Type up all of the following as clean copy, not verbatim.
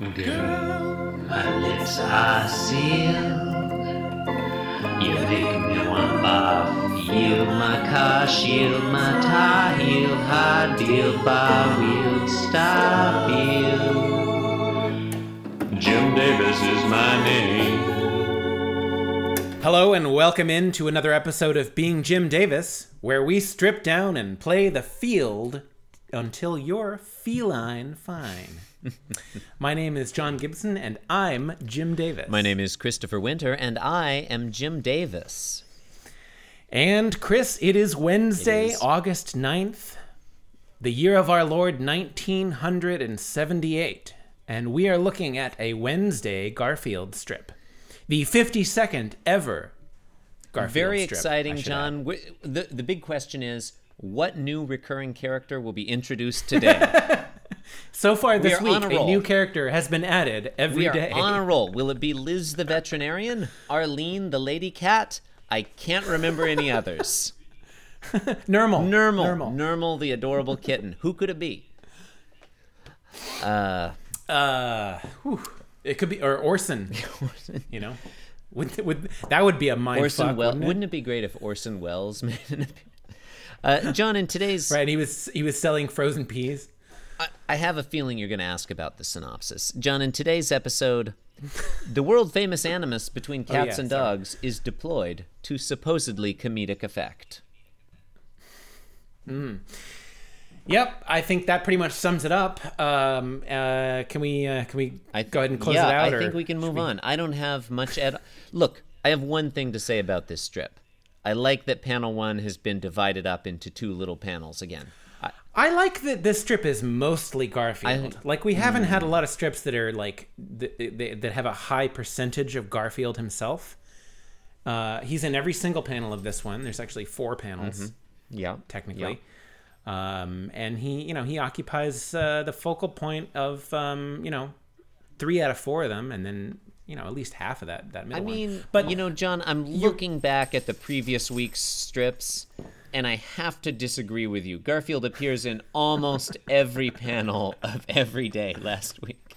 Girl, my lips are sealed. You make me want off. Yield my car, shield my tie, heel, high deal, bar wheel, stop you. Jim Davis is my name. Hello and welcome in to another episode of Being Jim Davis, where we strip down and play the field until you're feline fine. My name is John Gibson, and I'm Jim Davis. My name is Christopher Winter, and I am Jim Davis. And Chris, it is Wednesday, August 9th, the year of our Lord, 1978. And we are looking at a Wednesday Garfield strip, the 52nd ever Garfield strip. Very exciting, John. The big question is, what new recurring character will be introduced today? So far this week, a new character has been added every day. We are on a roll. Will it be Liz the veterinarian, Arlene the lady cat? I can't remember any others. Nermal. Nermal the adorable kitten. Who could it be? It could be Orson. You know, that would be a mind fuck, wouldn't it be great if Orson Welles made an appearance? John, in today's right, he was selling frozen peas. I have a feeling you're going to ask about the synopsis. John, in today's episode, the world-famous animus between cats and dogs is deployed to supposedly comedic effect. Yep, I think that pretty much sums it up. Can we go ahead and close it out? Yeah, I think we can move on. I don't have much Look, I have one thing to say about this strip. I like that panel one has been divided up into two little panels again. I like that this strip is mostly Garfield. We haven't had a lot of strips that are like that have a high percentage of Garfield himself. He's in every single panel of this one. There's actually four panels. Yeah, technically. Yeah. And he occupies the focal point of 3 out of 4 of them, and then at least half of that middle one. I mean, but John, I'm looking back at the previous week's strips, and I have to disagree with you. Garfield appears in almost every panel of every day last week.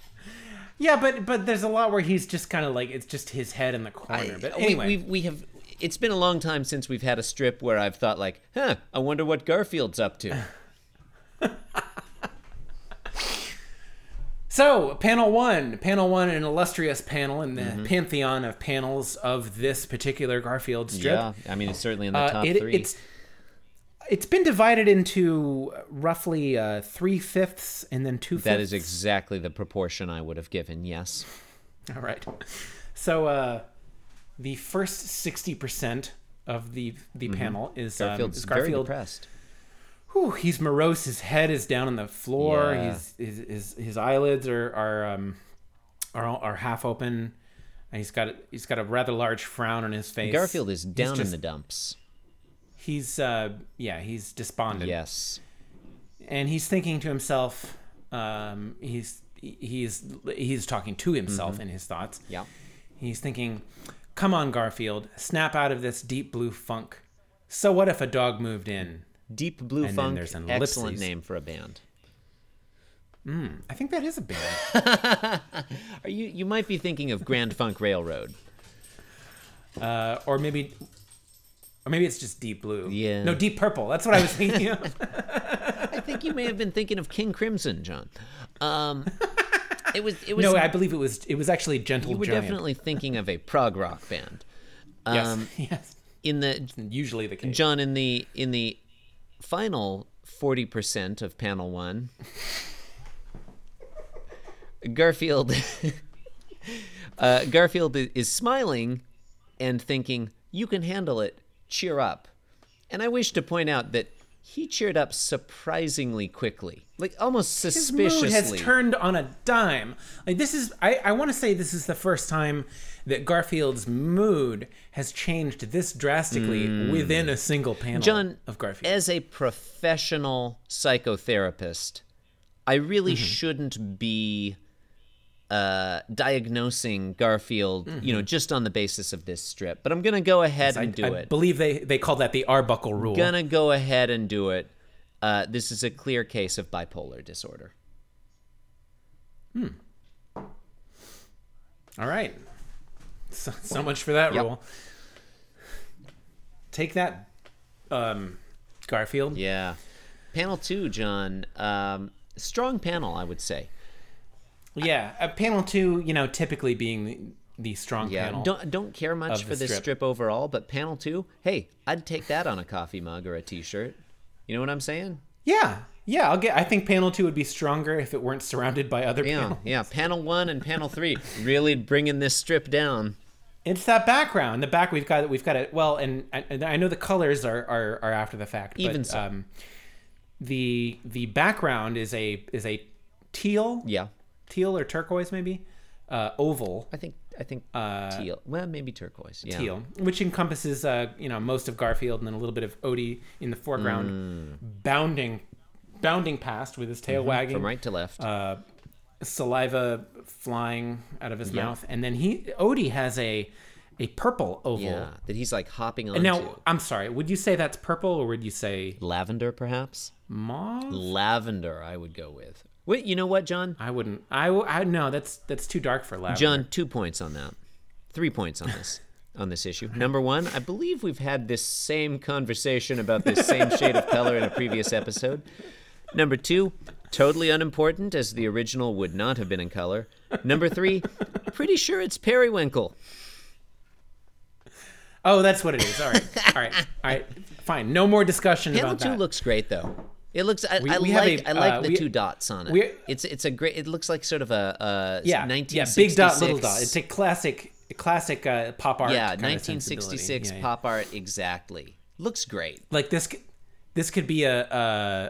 Yeah, but there's a lot where he's just kind of like, it's just his head in the corner. But anyway. We have. It's been a long time since we've had a strip where I've thought like, I wonder what Garfield's up to. So, panel one, an illustrious panel in the pantheon of panels of this particular Garfield strip. Yeah, I mean, it's certainly in the top three. It's been divided into roughly 3/5 and then 2/5. That is exactly the proportion I would have given, yes. All right. So the first 60% of the panel is Garfield's Garfield. Very depressed. Whew, he's morose. His head is down on the floor. Yeah. His eyelids are half open. And he's got a rather large frown on his face. Garfield is down in the dumps. He's he's despondent. Yes, and he's thinking to himself. He's talking to himself in his thoughts. Yeah, he's thinking, "Come on, Garfield, snap out of this deep blue funk. So what if a dog moved in?" Deep blue and funk. Then there's an excellent name for a band. I think that is a band. Are you might be thinking of Grand Funk Railroad, or maybe it's just Deep Blue. Yeah. No, Deep Purple. That's what I was thinking of. I think you may have been thinking of King Crimson, John. It was. No, I believe it was actually Gentle Giant. You were definitely thinking of a prog rock band. Yes. Usually the case. John, in the final 40% of panel one, Garfield. Garfield is smiling and thinking, "You can handle it. Cheer up." And I wish to point out that he cheered up surprisingly quickly, like almost suspiciously. His mood has turned on a dime. Like this is, I want to say this is the first time that Garfield's mood has changed this drastically within a single panel, John, of Garfield. As a professional psychotherapist, I really shouldn't be diagnosing Garfield, just on the basis of this strip. But I'm going to go ahead and do it. I believe they call that the Arbuckle Rule. Going to go ahead and do it. This is a clear case of bipolar disorder. All right. So much for that rule. Take that, Garfield. Yeah. Panel 2, John. Strong panel, I would say. Yeah. Panel 2, typically being the strong panel. Don't care much for this strip overall, but panel 2, hey, I'd take that on a coffee mug or a T-shirt. You know what I'm saying? Yeah. Yeah, I think panel 2 would be stronger if it weren't surrounded by other panels. Yeah, panel 1 and panel 3 really bringing this strip down. It's that background. The back we've got it. Well, and I know the colors are after the fact. Even so, the background is a teal. Yeah, teal or turquoise maybe. Oval. I think teal. Well, maybe turquoise. Yeah. Teal, which encompasses most of Garfield and then a little bit of Odie in the foreground, bounding past with his tail wagging from right to left, saliva flying out of his mouth, and then Odie has a purple oval that he's like hopping onto. And now, I'm sorry, would you say that's purple or would you say lavender, perhaps? Mauve? Lavender, I would go with. Wait, you know what, John? I wouldn't. No, that's too dark for lavender. John, 2 points on that. 3 points on this. On this issue. Number 1, I believe we've had this same conversation about this same shade of color in a previous episode. Number 2, totally unimportant, as the original would not have been in color. Number 3, pretty sure it's periwinkle. Oh, that's what it is. All right. Fine. No more discussion about that. Panel 2 looks great, though. It looks. I like the 2 dots on it. It's a great. It looks like sort of a 1966. Yeah, big dot, little dot. It's a classic pop art. Yeah, 1966 pop art. Exactly. Looks great. Like this could be I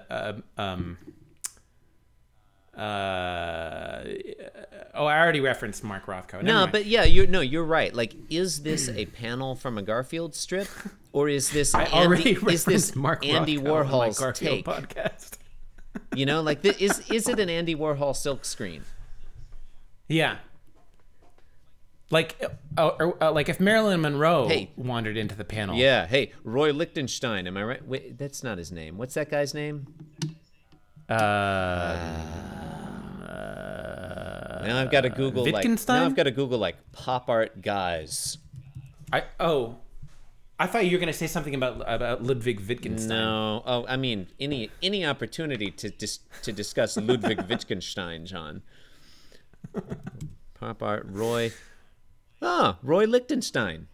already referenced Mark Rothko. No, but yeah, you're right. Like, is this a panel from a Garfield strip, or is this Mark Andy Rothko Warhol's on my take podcast? Is it an Andy Warhol silkscreen? Yeah. Like if Marilyn Monroe wandered into the panel. Yeah, hey, Roy Lichtenstein, am I right? Wait, that's not his name. What's that guy's name? Now I've got to Google Wittgenstein? Pop art guys. I thought you were going to say something about Ludwig Wittgenstein. No. Oh, I mean, any opportunity to discuss Ludwig Wittgenstein, John. Pop art Roy. Roy Lichtenstein.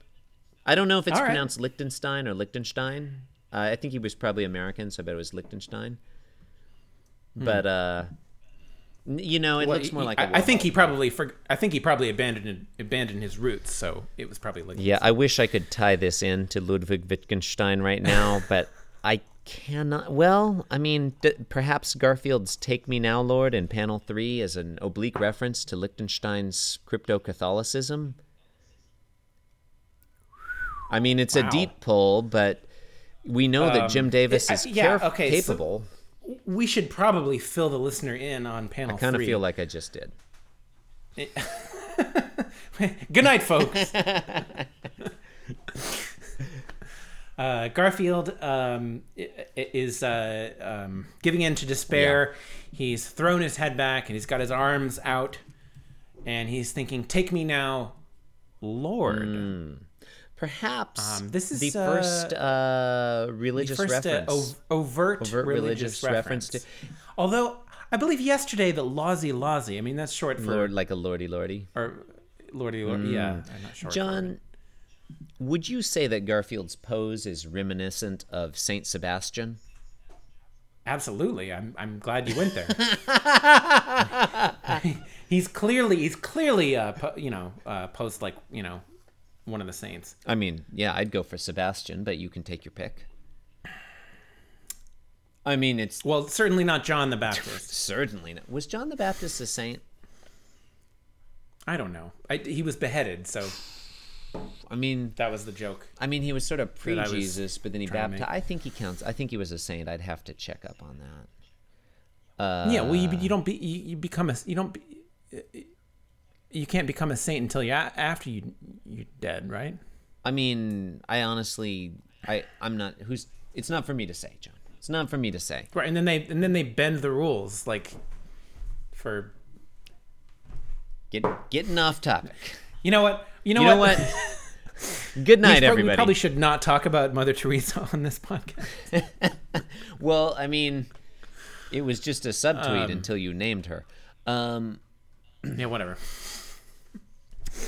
I don't know if it's pronounced Lichtenstein or Lichtenstein. I think he was probably American, so I bet it was Lichtenstein. But it looks more like. I think he probably abandoned his roots, so it was probably Lichtenstein. Yeah, I wish I could tie this in to Ludwig Wittgenstein right now, but I cannot. Well, I mean, perhaps Garfield's "Take Me Now, Lord" in panel 3 is an oblique reference to Lichtenstein's crypto-Catholicism. I mean, it's a deep pull, but we know that Jim Davis is capable. So we should probably fill the listener in on panel 3. I kind of feel like I just did. Good night, folks. Garfield is giving in to despair. Yeah. He's thrown his head back and he's got his arms out. And he's thinking, take me now, Lord. Perhaps this is the first religious reference. Overt religious reference. Although, I believe yesterday the Lawsy. I mean, that's short for... Lord, like a lordy-lordy. Or lordy-lordy, yeah. I'm not sure. John, would you say that Garfield's pose is reminiscent of Saint Sebastian? Absolutely. I'm glad you went there. He's clearly posed like, one of the saints. I mean, yeah, I'd go for Sebastian, but you can take your pick. I mean, it's... Well, certainly not John the Baptist. Certainly not. Was John the Baptist a saint? I don't know. He was beheaded, so... I mean... That was the joke. I mean, he was sort of pre-Jesus, but then he baptized... I think he counts. I think he was a saint. I'd have to check up on that. Yeah, well, you can't become a saint until after you're dead, right? I mean, I honestly, I'm not. It's not for me to say, John. It's not for me to say. Right, and then they bend the rules, like for Getting off topic. You know what? Good night, everybody. We probably should not talk about Mother Teresa on this podcast. Well, I mean, it was just a subtweet until you named her. Yeah, whatever.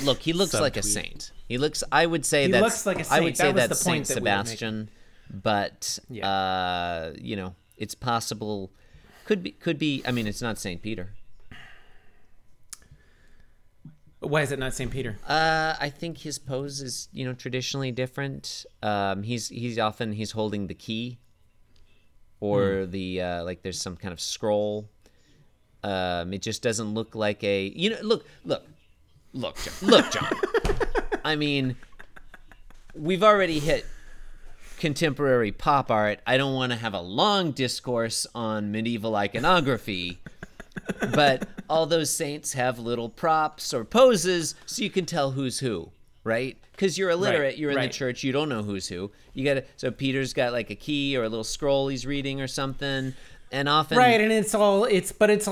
Look, he looks like a saint. I would say that's Saint Sebastian, but yeah. It's possible. Could be. I mean, it's not Saint Peter. Why is it not Saint Peter? I think his pose is, traditionally different. He's often holding the key, or the there's some kind of scroll. It just doesn't look like a Look, John. I mean, we've already hit contemporary pop art. I don't want to have a long discourse on medieval iconography, but all those saints have little props or poses so you can tell who's who, right? Because you're illiterate, you're in the church, you don't know who's who. So Peter's got like a key or a little scroll he's reading or something. And often, it's all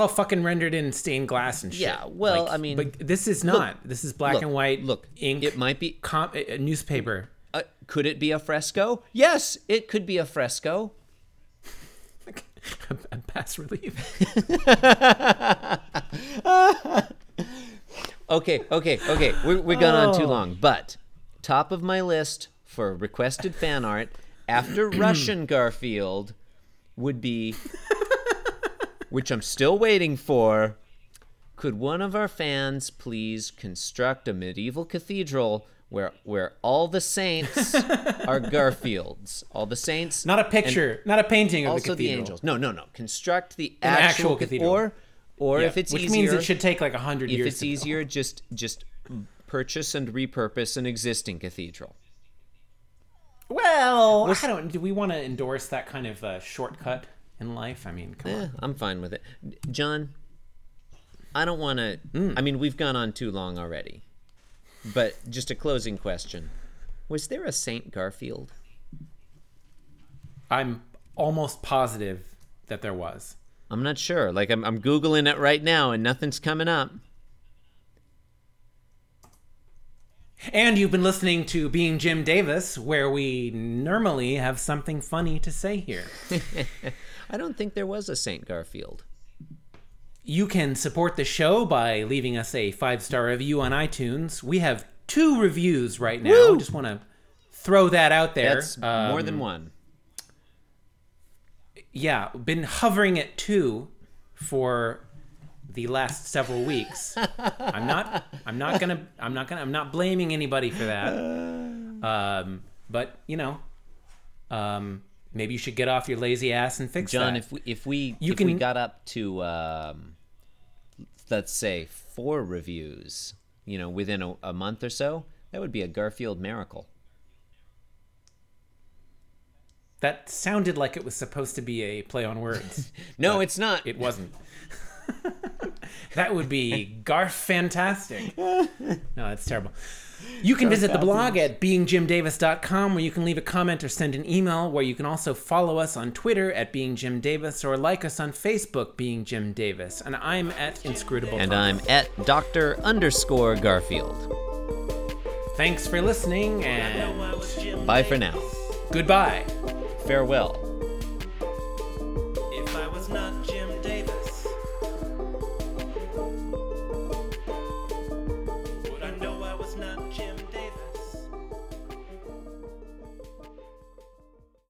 fucking rendered in stained glass and shit. Yeah, well, but this is not. This is black and white. Look, ink. It might be a newspaper. Could it be a fresco? Yes, it could be a fresco. I'm past relief. Okay. We're gone on too long. But top of my list for requested fan art after Russian Garfield would be, which I'm still waiting for, could one of our fans please construct a medieval cathedral where all the saints are Garfields? All the saints. Not a picture, not a painting of the cathedral. Also the angels. No. Construct the actual cathedral. Or if it's easier. Which means it should take like 100 years. If it's easier, just purchase and repurpose an existing cathedral. Well, do we want to endorse that kind of shortcut in life? I mean, come on. I'm fine with it. John, I don't want to... we've gone on too long already. But just a closing question. Was there a Saint Garfield? I'm almost positive that there was. I'm not sure. I'm Googling it right now and nothing's coming up. And you've been listening to Being Jim Davis, where we normally have something funny to say here. I don't think there was a Saint Garfield. You can support the show by leaving us a 5-star review on iTunes. We have 2 reviews right now. Woo! Just want to throw that out there. That's more than one. Yeah, been hovering at 2 for the last several weeks. I'm not blaming anybody for that. Maybe you should get off your lazy ass and fix John, that. John, if we got up to, let's say 4 reviews, within a month or so, that would be a Garfield miracle. That sounded like it was supposed to be a play on words. No, it's not. It wasn't. That would be Garfantastic. No, that's terrible. You can visit the blog at beingjimdavis.com, where you can leave a comment or send an email, where you can also follow us on Twitter at beingjimdavis, or like us on Facebook, Being Jim Davis. And I'm at inscrutable. And I'm at Dr._Garfield. Thanks for listening, and bye for now. Goodbye. Farewell.